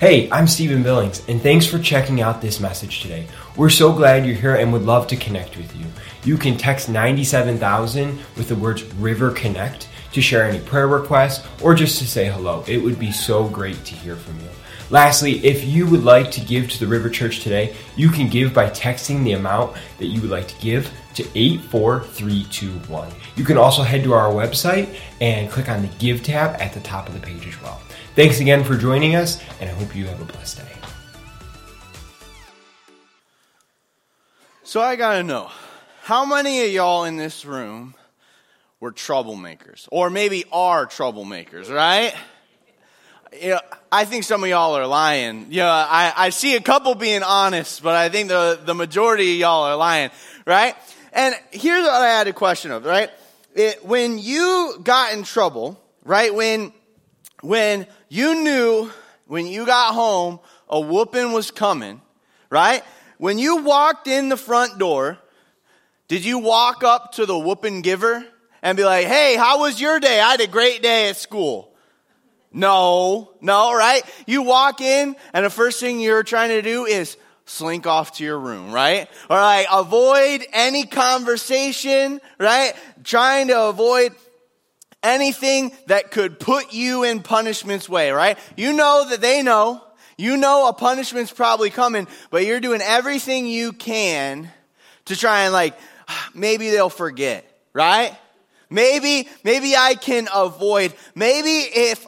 Hey, I'm Stephen Billings, and thanks for checking out this message today. We're so glad you're here and would love to connect with you. You can text 97,000 with the words River Connect to share any prayer requests or just to say hello. It would be so great to hear from you. Lastly, if you would like to give to the River Church today, you can give by texting the amount that you would like to give to 84321. You can also head to our website and click on the Give tab at the top of the page as well. Thanks again for joining us, and I hope you have a blessed day. So I gotta know, how many of y'all in this room were troublemakers? Or maybe are troublemakers, right? You know, I think some of y'all are lying. You know, I see a couple being honest, but I think the majority of y'all are lying, right? And here's what I had a question of, right? When you got in trouble, right, when you knew, when you got home, a whooping was coming, right? When you walked in the front door, did you walk up to the whooping giver and be like, hey, how was your day? I had a great day at school. No, right? You walk in and the first thing you're trying to do is slink off to your room, right? Or like avoid any conversation, right? Trying to avoid anything that could put you in punishment's way, right? You know that they know. You know a punishment's probably coming, but you're doing everything you can to try and like, maybe they'll forget, right? Maybe I can avoid, maybe if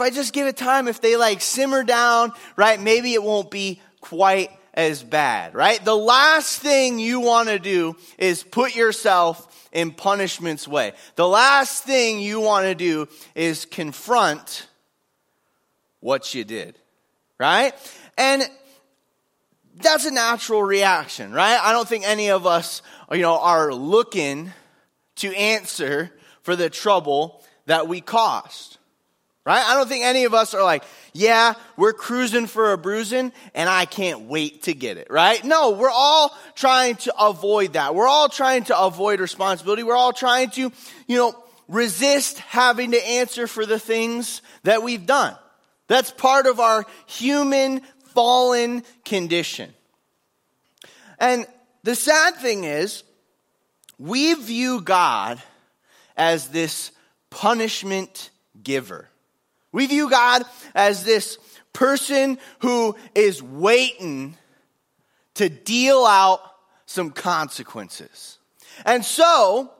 I just give it time, if they like simmer down, right, maybe it won't be quite as bad, right? The last thing you want to do is put yourself in punishment's way. The last thing you want to do is confront what you did, right? And that's a natural reaction, right? I don't think any of us, are looking to answer for the trouble that we caused, right? I don't think any of us are like, yeah, we're cruising for a bruising and I can't wait to get it, right? No, we're all trying to avoid that. We're all trying to avoid responsibility. We're all trying to, resist having to answer for the things that we've done. That's part of our human fallen condition. And the sad thing is, we view God as this punishment giver. We view God as this person who is waiting to deal out some consequences. And so,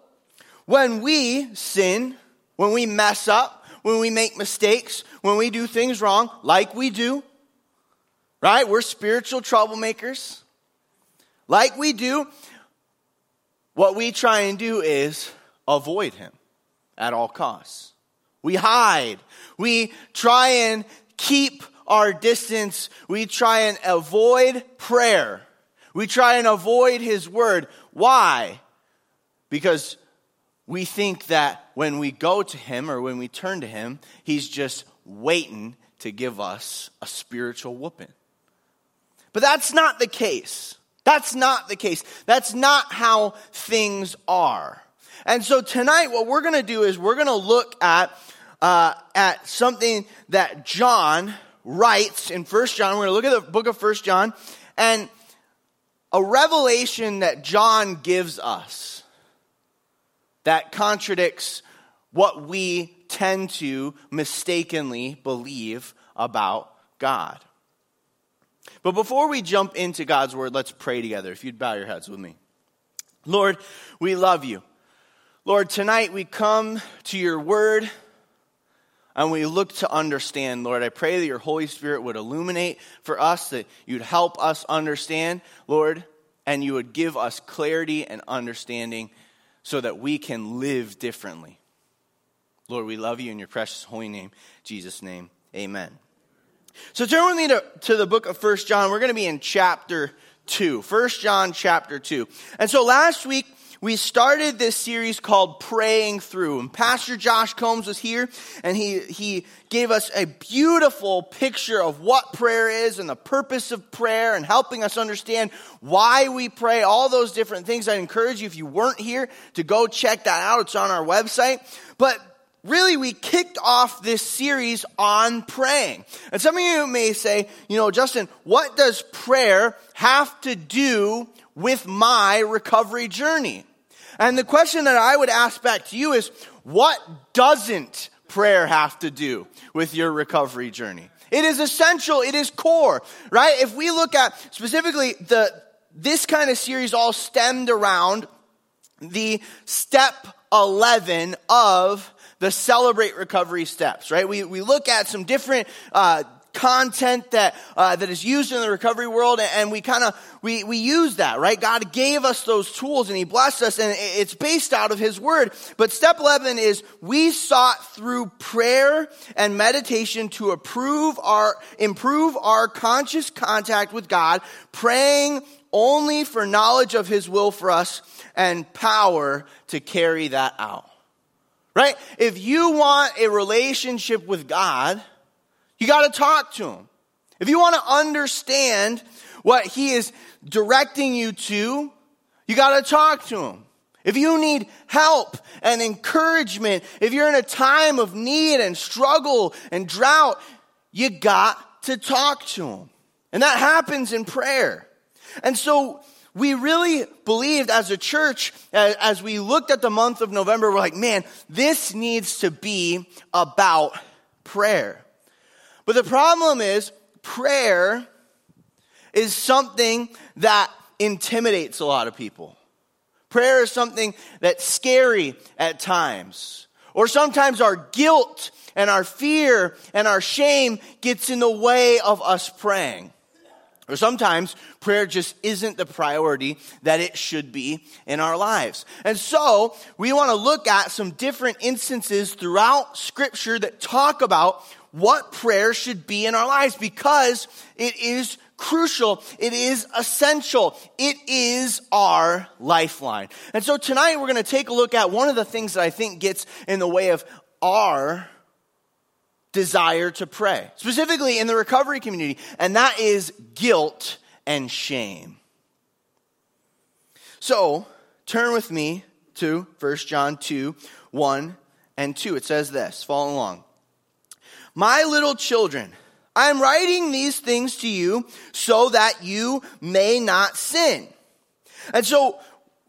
when we sin, when we mess up, when we make mistakes, when we do things wrong, like we do, right? We're spiritual troublemakers. Like we do, what we try and do is avoid him at all costs. We hide. We try and keep our distance. We try and avoid prayer. We try and avoid his word. Why? Because we think that when we go to him or when we turn to him, he's just waiting to give us a spiritual whooping. But that's not the case. That's not the case. That's not how things are. And so tonight what we're going to do is we're going to look at something that John writes in 1 John. We're going to look at the book of 1 John and a revelation that John gives us that contradicts what we tend to mistakenly believe about God. But before we jump into God's word, let's pray together. If you'd bow your heads with me. Lord, we love you. Lord, tonight we come to your word and we look to understand. Lord, I pray that your Holy Spirit would illuminate for us, that you'd help us understand, Lord, and you would give us clarity and understanding so that we can live differently. Lord, we love you in your precious holy name, Jesus' name, amen. So turn with me to the book of 1 John. We're going to be in chapter 2. 1 John chapter 2. And so last week, we started this series called Praying Through. And Pastor Josh Combs was here, and he gave us a beautiful picture of what prayer is and the purpose of prayer and helping us understand why we pray, all those different things. I encourage you, if you weren't here, to go check that out. It's on our website. But really, we kicked off this series on praying. And some of you may say, you know, Justin, what does prayer have to do with my recovery journey? And the question that I would ask back to you is, what doesn't prayer have to do with your recovery journey? It is essential, it is core, right? If we look at specifically this kind of series all stemmed around the step 11 of the Celebrate Recovery steps, right? We look at some different content that is used in the recovery world, and we use that, right? God gave us those tools, and He blessed us, and it's based out of His Word. But step 11 is we sought through prayer and meditation to improve our conscious contact with God, praying only for knowledge of His will for us and power to carry that out. Right? If you want a relationship with God, you got to talk to Him. If you want to understand what He is directing you to, you got to talk to Him. If you need help and encouragement, if you're in a time of need and struggle and drought, you got to talk to Him. And that happens in prayer. And so we really believed as a church, as we looked at the month of November, we're like, man, this needs to be about prayer. But the problem is, prayer is something that intimidates a lot of people. Prayer is something that's scary at times. Or sometimes our guilt and our fear and our shame gets in the way of us praying. Or sometimes prayer just isn't the priority that it should be in our lives. And so we want to look at some different instances throughout Scripture that talk about what prayer should be in our lives, because it is crucial, it is essential, it is our lifeline. And so tonight we're going to take a look at one of the things that I think gets in the way of our desire to pray, specifically in the recovery community, and that is guilt and shame. So, turn with me to 1 John 2, 1 and 2. It says this, follow along. My little children, I am writing these things to you so that you may not sin. And so,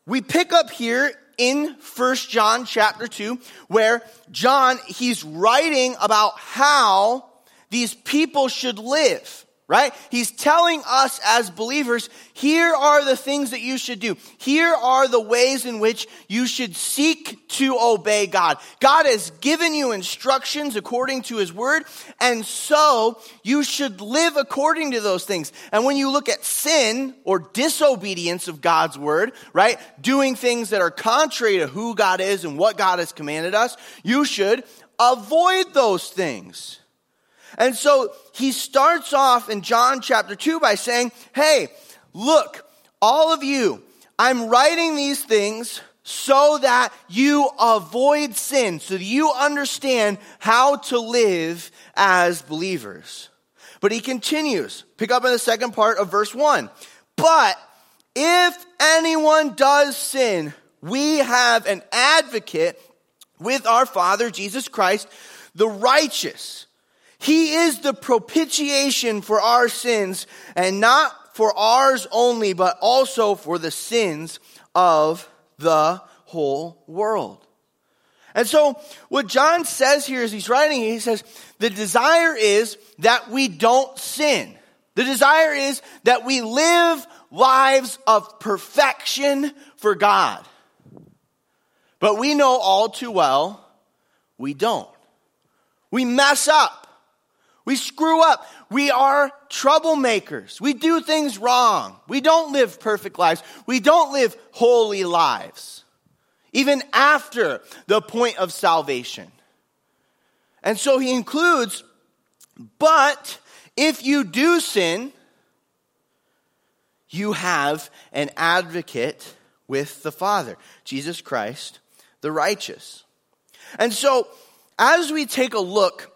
we pick up here in 1 John chapter 2, where John, he's writing about how these people should live, right? He's telling us as believers, here are the things that you should do. Here are the ways in which you should seek to obey God. God has given you instructions according to His Word, and so you should live according to those things. And when you look at sin or disobedience of God's Word, right, doing things that are contrary to who God is and what God has commanded us, you should avoid those things. And so he starts off in John chapter 2 by saying, hey, look, all of you, I'm writing these things so that you avoid sin, so that you understand how to live as believers. But he continues, pick up in the second part of verse 1. But if anyone does sin, we have an advocate with our Father, Jesus Christ, the righteous. He is the propitiation for our sins, and not for ours only, but also for the sins of the whole world. And so what John says here as he's writing, he says, the desire is that we don't sin. The desire is that we live lives of perfection for God. But we know all too well, we don't. We mess up. We screw up. We are troublemakers. We do things wrong. We don't live perfect lives. We don't live holy lives, even after the point of salvation. And so he includes, but if you do sin, you have an advocate with the Father, Jesus Christ, the righteous. And so as we take a look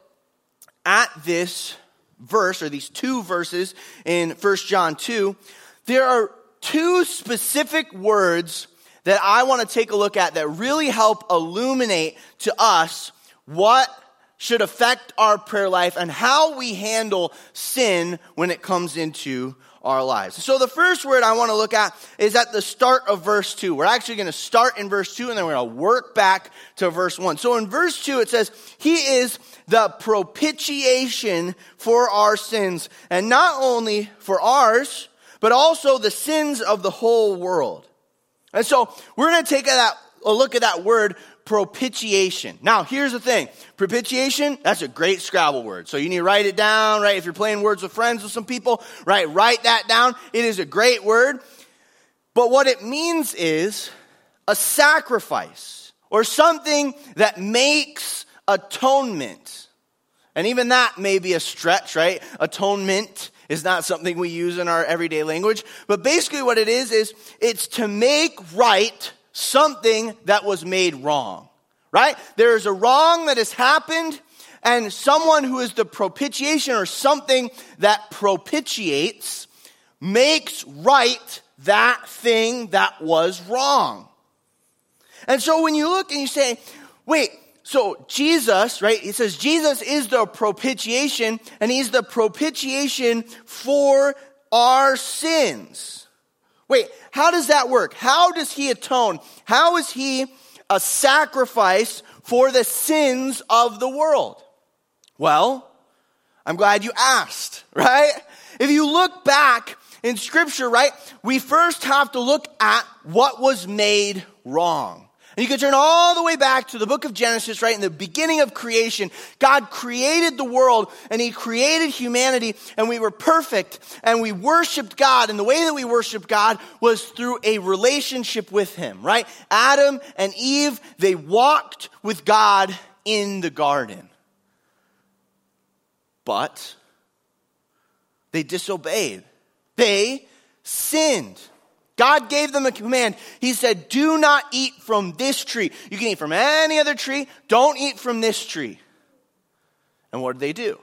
at this verse, or these two verses in 1 John 2, there are two specific words that I want to take a look at that really help illuminate to us what should affect our prayer life and how we handle sin when it comes into our lives. So the first word I want to look at is at the start of verse 2. We're actually going to start in verse 2 and then we're going to work back to verse 1. So in verse 2 it says, He is the propitiation for our sins, and not only for ours, but also the sins of the whole world. And so we're going to take a look at that word propitiation. Now, here's the thing. Propitiation, that's a great Scrabble word. So you need to write it down, right? If you're playing words with friends with some people, right? Write that down. It is a great word. But what it means is a sacrifice or something that makes atonement. And even that may be a stretch, right? Atonement is not something we use in our everyday language. But basically what it is it's to make right something that was made wrong, right? There is a wrong that has happened, and someone who is the propitiation or something that propitiates makes right that thing that was wrong. And so when you look and you say, wait, so Jesus, right? It says Jesus is the propitiation, and he's the propitiation for our sins. Wait, how does that work? How does he atone? How is he a sacrifice for the sins of the world? Well, I'm glad you asked, right? If you look back in Scripture, right, we first have to look at what was made wrong. And you can turn all the way back to the book of Genesis, right? In the beginning of creation, God created the world and he created humanity, and we were perfect and we worshiped God. And the way that we worshiped God was through a relationship with him, right? Adam and Eve, they walked with God in the garden. But they disobeyed. They sinned. God gave them a command. He said, do not eat from this tree. You can eat from any other tree. Don't eat from this tree. And what did they do?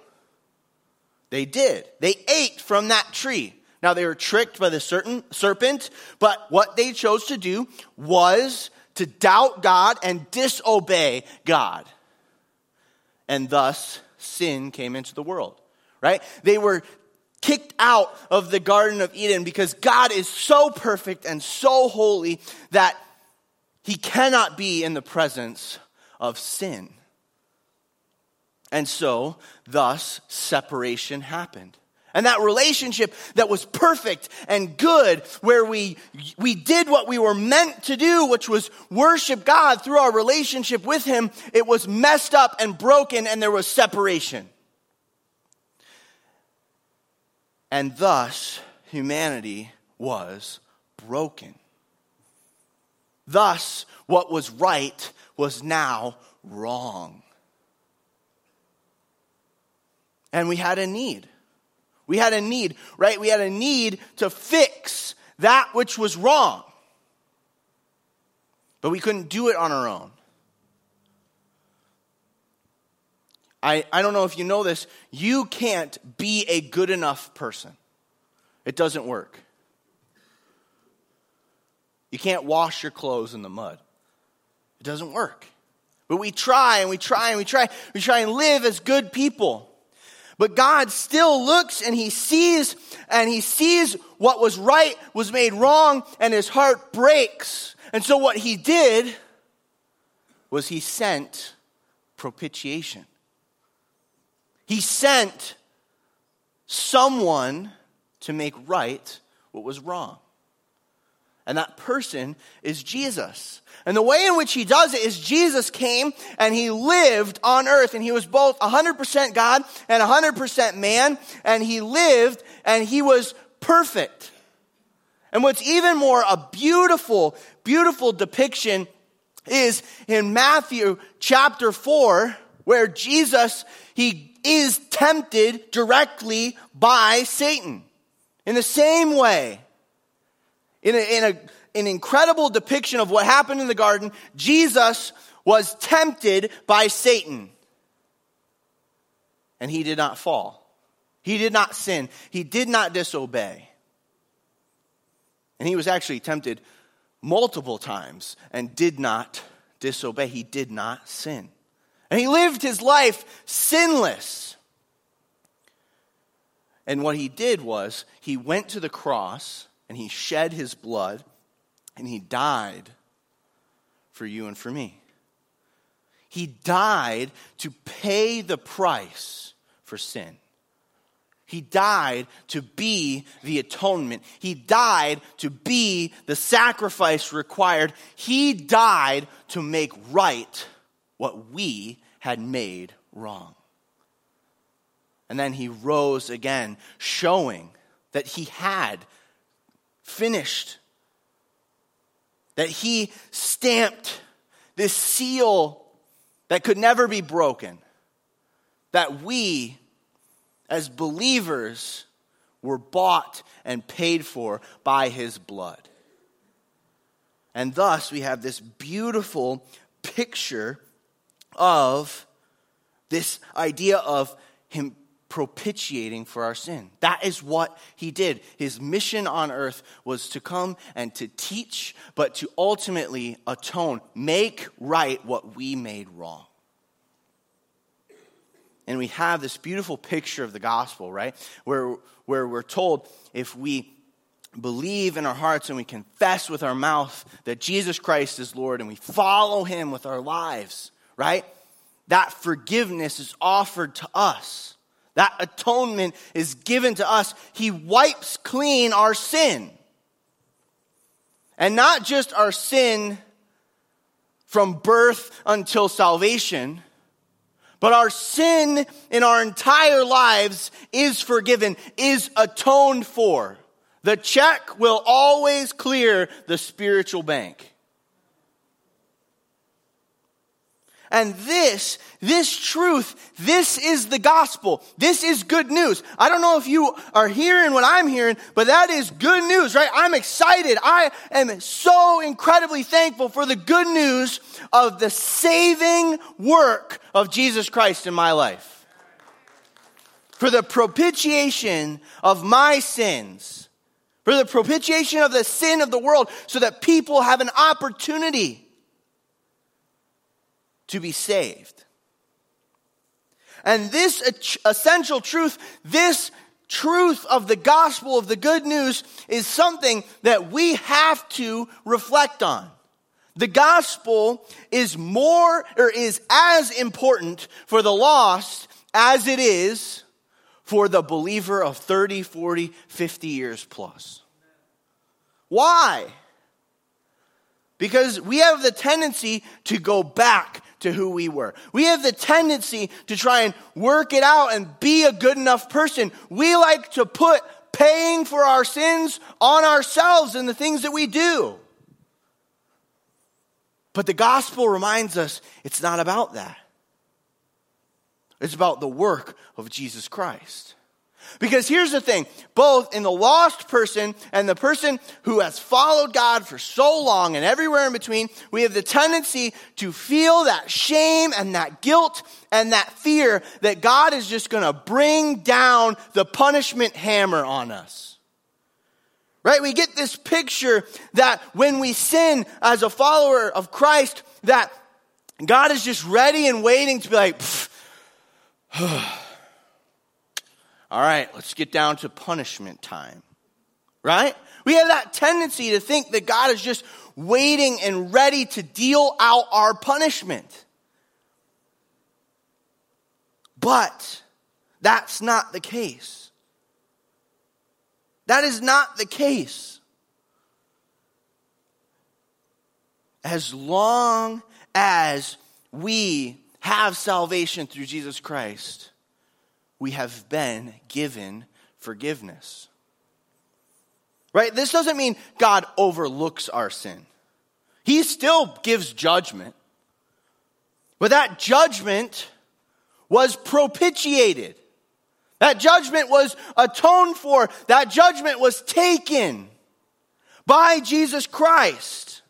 They did. They ate from that tree. Now, they were tricked by the serpent, but what they chose to do was to doubt God and disobey God. And thus, sin came into the world, right? They were kicked out of the Garden of Eden because God is so perfect and so holy that he cannot be in the presence of sin. And so, thus, separation happened. And that relationship that was perfect and good, where we did what we were meant to do, which was worship God through our relationship with him, it was messed up and broken, and there was separation. And thus, humanity was broken. Thus, what was right was now wrong. And we had a need. We had a need, right? We had a need to fix that which was wrong. But we couldn't do it on our own. I don't know if you know this, you can't be a good enough person. It doesn't work. You can't wash your clothes in the mud. It doesn't work. But we try and we try and we try. We try and live as good people. But God still looks and he sees what was right was made wrong, and his heart breaks. And so what he did was he sent propitiation. He sent someone to make right what was wrong. And that person is Jesus. And the way in which he does it is Jesus came and he lived on earth. And he was both 100% God and 100% man. And he lived and he was perfect. And what's even more, a beautiful, beautiful depiction is in Matthew chapter 4, where Jesus, he is tempted directly by Satan. In the same way, in an incredible depiction of what happened in the garden, Jesus was tempted by Satan. And he did not fall. He did not sin. He did not disobey. And he was actually tempted multiple times and did not disobey. He did not sin. And he lived his life sinless. And what he did was he went to the cross and he shed his blood and he died for you and for me. He died to pay the price for sin. He died to be the atonement. He died to be the sacrifice required. He died to make right what we had made wrong. And then he rose again, showing that he had finished, that he stamped this seal that could never be broken, that we as believers were bought and paid for by his blood. And thus we have this beautiful picture of this idea of him propitiating for our sin. That is what he did. His mission on earth was to come and to teach, but to ultimately atone, make right what we made wrong. And we have this beautiful picture of the gospel, right? Where we're told if we believe in our hearts and we confess with our mouth that Jesus Christ is Lord and we follow him with our lives, right? That forgiveness is offered to us. That atonement is given to us. He wipes clean our sin. And not just our sin from birth until salvation, but our sin in our entire lives is forgiven, is atoned for. The check will always clear the spiritual bank. And this truth, this is the gospel. This is good news. I don't know if you are hearing what I'm hearing, but that is good news, right? I'm excited. I am so incredibly thankful for the good news of the saving work of Jesus Christ in my life. For the propitiation of my sins. For the propitiation of the sin of the world, so that people have an opportunity to be saved. And this essential truth, this truth of the gospel of the good news, is something that we have to reflect on. The gospel is more, or is as important for the lost as it is for the believer of 30, 40, 50 years plus. Why? Because we have the tendency to go back to who we were. We have the tendency to try and work it out and be a good enough person. We like to put paying for our sins on ourselves and the things that we do. But the gospel reminds us it's not about that. It's about the work of Jesus Christ. Because here's the thing, both in the lost person and the person who has followed God for so long and everywhere in between, we have the tendency to feel that shame and that guilt and that fear that God is just going to bring down the punishment hammer on us. Right? We get this picture that when we sin as a follower of Christ, that God is just ready and waiting to be like, all right, let's get down to punishment time, right? We have that tendency to think that God is just waiting and ready to deal out our punishment. But that's not the case. That is not the case. As long as we have salvation through Jesus Christ, we have been given forgiveness. Right? This doesn't mean God overlooks our sin. He still gives judgment. But that judgment was propitiated. That judgment was atoned for. That judgment was taken by Jesus Christ.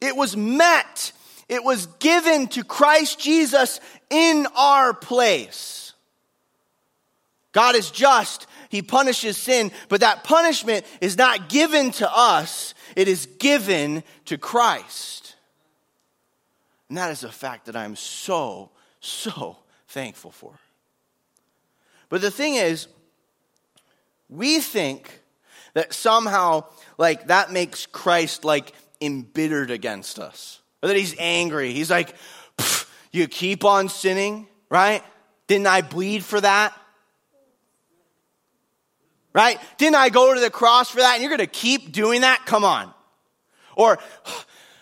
It was met. It was given to Christ Jesus in our place. God is just. He punishes sin. But that punishment is not given to us. It is given to Christ. And that is a fact that I'm so, so thankful for. But the thing is, we think that somehow, like, that makes Christ, like, embittered against us. Or that he's angry. He's like, you keep on sinning, right? Didn't I bleed for that? Right? Didn't I go to the cross for that? And you're going to keep doing that? Come on. Or,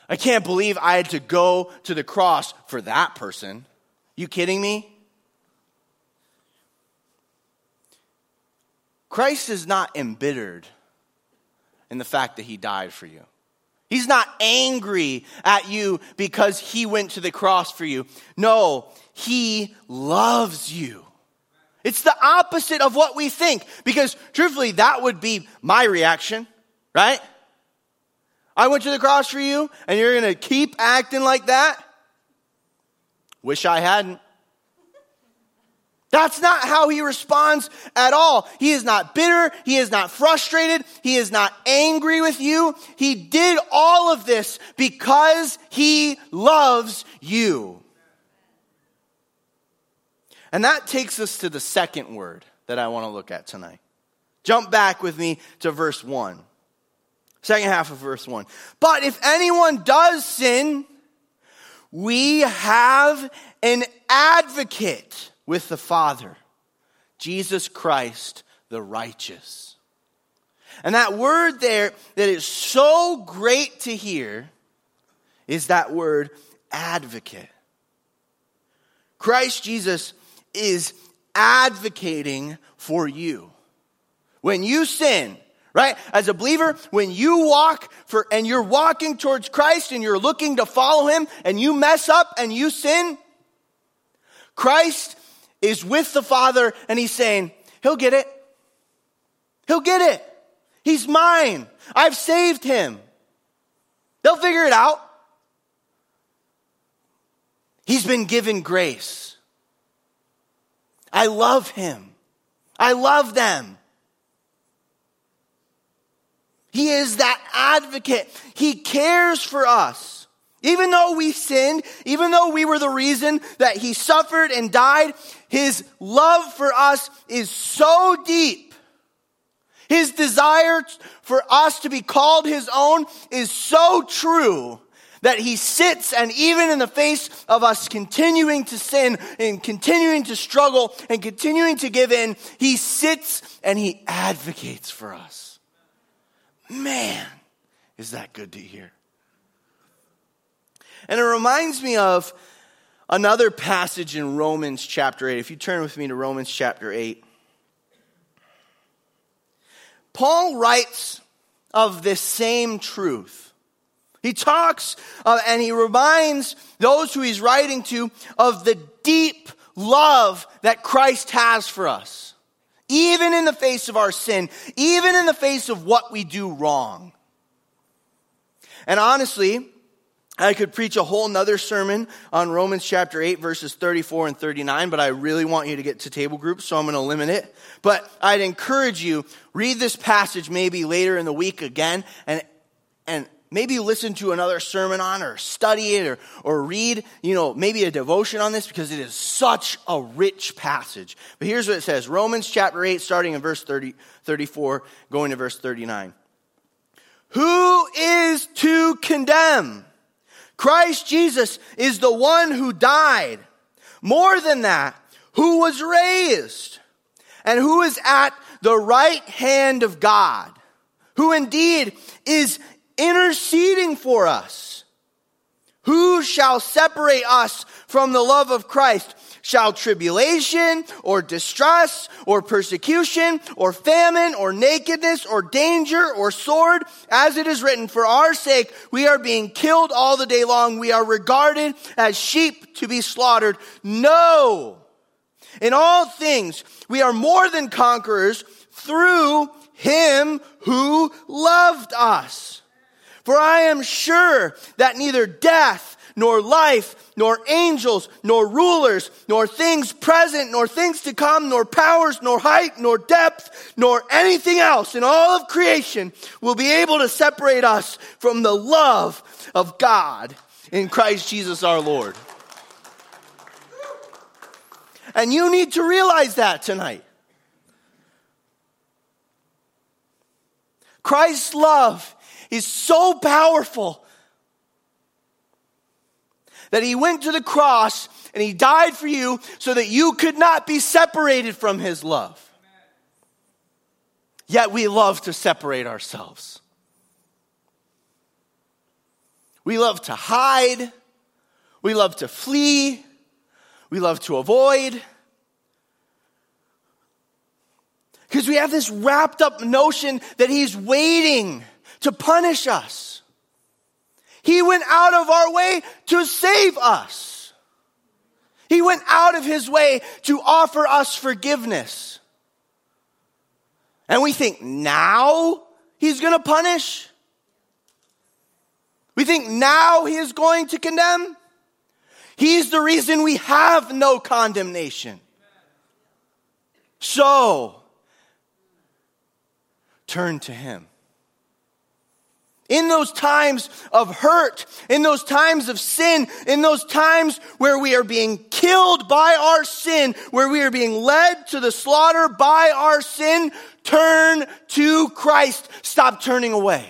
I can't believe I had to go to the cross for that person. You kidding me? Christ is not embittered in the fact that he died for you. He's not angry at you because he went to the cross for you. No, he loves you. It's the opposite of what we think, because truthfully, that would be my reaction, right? I went to the cross for you, and you're going to keep acting like that? Wish I hadn't. That's not how he responds at all. He is not bitter. He is not frustrated. He is not angry with you. He did all of this because he loves you. And that takes us to the second word that I want to look at tonight. Jump back with me to verse 1. Second half of verse 1. But if anyone does sin, we have an advocate with the Father, Jesus Christ, the righteous. And that word there that is so great to hear is that word advocate. Christ Jesus is advocating for you. When you sin, right? As a believer, when you walk and you're walking towards Christ and you're looking to follow him and you mess up and you sin, Christ is with the Father, and he's saying, he'll get it. He'll get it. He's mine. I've saved him. They'll figure it out. He's been given grace. I love him. I love them. He is that advocate. He cares for us. Even though we sinned, even though we were the reason that he suffered and died, his love for us is so deep. His desire for us to be called his own is so true that he sits and even in the face of us continuing to sin and continuing to struggle and continuing to give in, he sits and he advocates for us. Man, is that good to hear. And it reminds me of another passage in Romans chapter 8. If you turn with me to Romans chapter 8. Paul writes of this same truth. He talks and he reminds those who he's writing to of the deep love that Christ has for us. Even in the face of our sin. Even in the face of what we do wrong. And honestly, I could preach a whole nother sermon on Romans chapter 8, verses 34 and 39, but I really want you to get to table groups, so I'm going to limit it. But I'd encourage you, read this passage maybe later in the week again, and maybe listen to another sermon on or study it or read, maybe a devotion on this, because it is such a rich passage. But here's what it says, Romans chapter 8, starting in verse 34, going to verse 39. Who is to condemn? Christ Jesus is the one who died. More than that, who was raised and who is at the right hand of God, who indeed is interceding for us. Who shall separate us from the love of Christ? Shall tribulation or distress or persecution or famine or nakedness or danger or sword? As it is written, for our sake we are being killed all the day long. We are regarded as sheep to be slaughtered. No, in all things we are more than conquerors through him who loved us. For I am sure that neither death, nor life, nor angels, nor rulers, nor things present, nor things to come, nor powers, nor height, nor depth, nor anything else in all of creation will be able to separate us from the love of God in Christ Jesus our Lord. And you need to realize that tonight. Christ's love is so powerful that he went to the cross and he died for you so that you could not be separated from his love. Yet we love to separate ourselves. We love to hide. We love to flee. We love to avoid. Because we have this wrapped up notion that he's waiting to punish us. He went out of our way to save us. He went out of his way to offer us forgiveness. And we think now he's going to punish. We think now he is going to condemn. He's the reason we have no condemnation. So, turn to him. In those times of hurt, in those times of sin, in those times where we are being killed by our sin, where we are being led to the slaughter by our sin, turn to Christ. Stop turning away.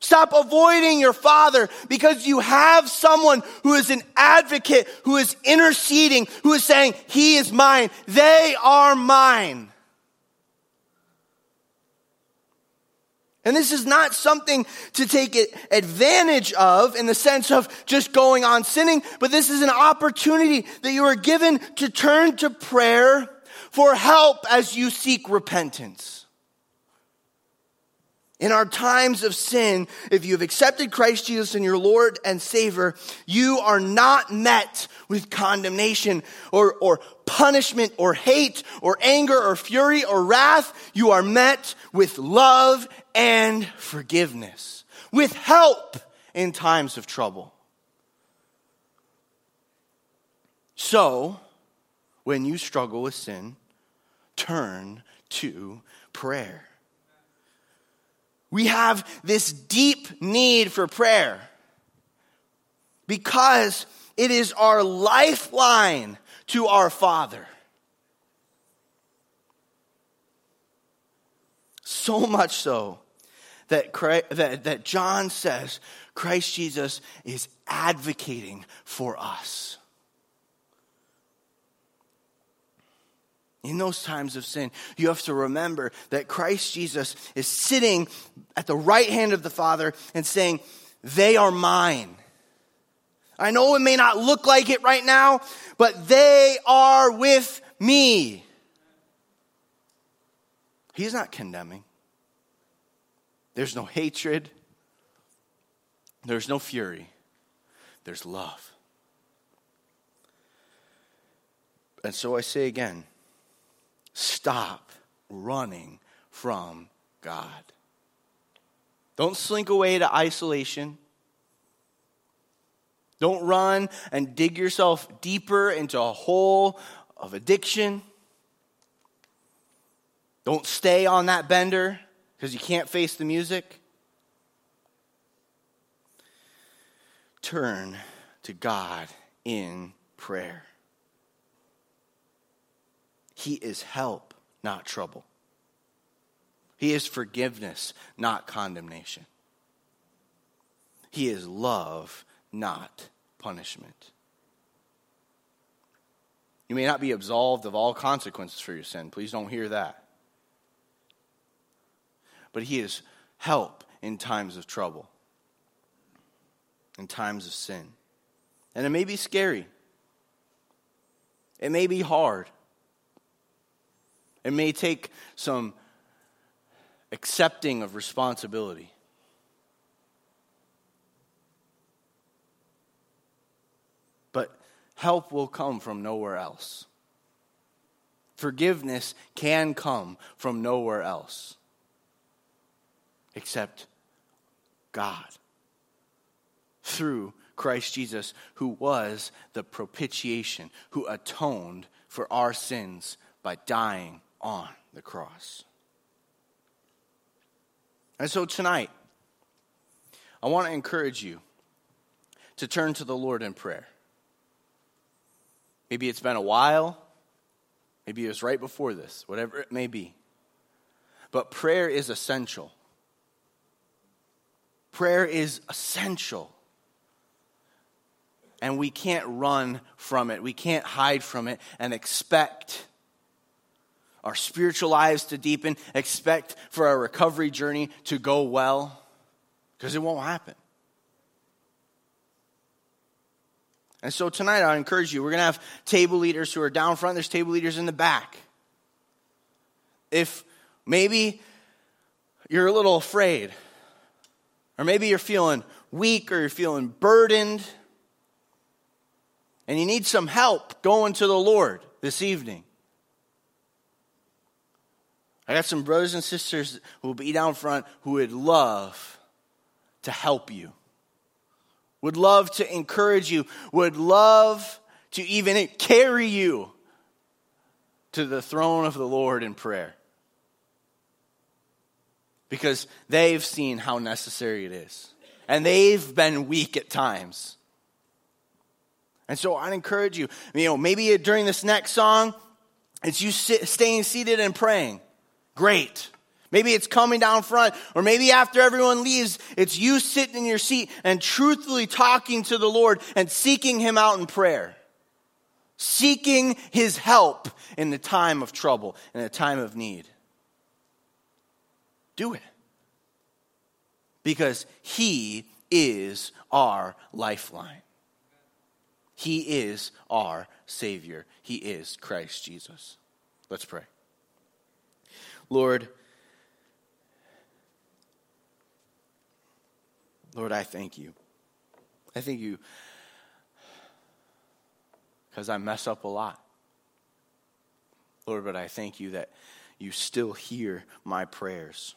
Stop avoiding your Father, because you have someone who is an advocate, who is interceding, who is saying, he is mine, they are mine. And this is not something to take advantage of in the sense of just going on sinning, but this is an opportunity that you are given to turn to prayer for help as you seek repentance. In our times of sin, if you have accepted Christ Jesus and your Lord and Savior, you are not met with condemnation or punishment or hate or anger or fury or wrath. You are met with love and forgiveness, with help in times of trouble. So, when you struggle with sin, turn to prayer. We have this deep need for prayer because it is our lifeline to our Father. So much so that John says Christ Jesus is advocating for us. In those times of sin, you have to remember that Christ Jesus is sitting at the right hand of the Father and saying, they are mine. I know it may not look like it right now, but they are with me. He's not condemning. There's no hatred. There's no fury. There's love. And so I say again, stop running from God. Don't slink away to isolation. Don't run and dig yourself deeper into a hole of addiction. Don't stay on that bender because you can't face the music. Turn to God in prayer. He is help, not trouble. He is forgiveness, not condemnation. He is love, not punishment. You may not be absolved of all consequences for your sin. Please don't hear that. But he is help in times of trouble, in times of sin. And it may be scary. It may be hard. It may take some accepting of responsibility. But help will come from nowhere else. Forgiveness can come from nowhere else except God, through Christ Jesus, who was the propitiation, who atoned for our sins by dying on the cross. And so tonight, I want to encourage you to turn to the Lord in prayer. Maybe it's been a while. Maybe it was right before this, whatever it may be. But prayer is essential. Prayer is essential. And we can't run from it. We can't hide from it and expect our spiritual lives to deepen, expect for our recovery journey to go well, because it won't happen. And so tonight, I encourage you, we're going to have table leaders who are down front. There's table leaders in the back. If maybe you're a little afraid, or maybe you're feeling weak, or you're feeling burdened, and you need some help going to the Lord this evening, I got some brothers and sisters who will be down front who would love to help you, would love to encourage you, would love to even carry you to the throne of the Lord in prayer, because they've seen how necessary it is, and they've been weak at times. And so I encourage you, maybe during this next song, it's you staying seated and praying. Great. Maybe it's coming down front, or maybe after everyone leaves, it's you sitting in your seat and truthfully talking to the Lord and seeking Him out in prayer. Seeking His help in the time of trouble, in the time of need. Do it. Because He is our lifeline. He is our Savior. He is Christ Jesus. Let's pray. Lord, I thank you. I thank you because I mess up a lot. Lord, but I thank you that you still hear my prayers.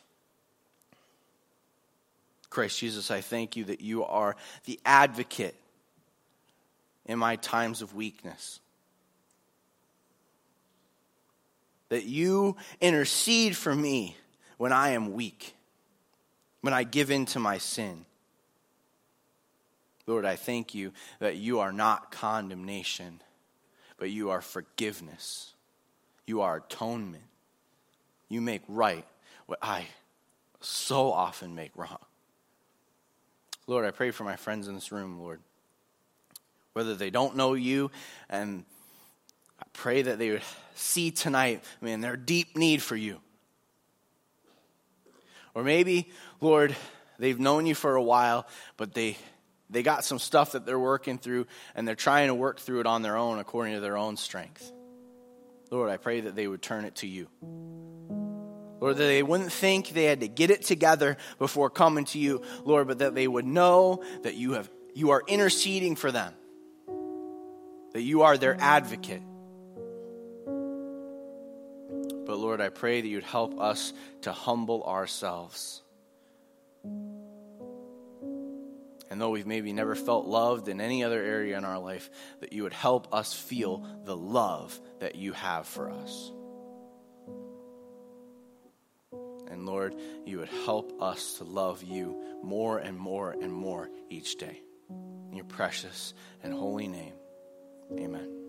Christ Jesus, I thank you that you are the advocate in my times of weakness. That you intercede for me when I am weak, when I give in to my sin. Lord, I thank you that you are not condemnation, but you are forgiveness. You are atonement. You make right what I so often make wrong. Lord, I pray for my friends in this room, Lord. Whether they don't know you, and I pray that they would see tonight, their deep need for you. Or maybe, Lord, they've known you for a while, but they got some stuff that they're working through, and they're trying to work through it on their own according to their own strength. Lord, I pray that they would turn it to you. Lord, that they wouldn't think they had to get it together before coming to you, Lord, but that they would know that you are interceding for them, that you are their advocate. But Lord, I pray that you'd help us to humble ourselves. And though we've maybe never felt loved in any other area in our life, that you would help us feel the love that you have for us. And Lord, you would help us to love you more and more and more each day. In your precious and holy name, amen.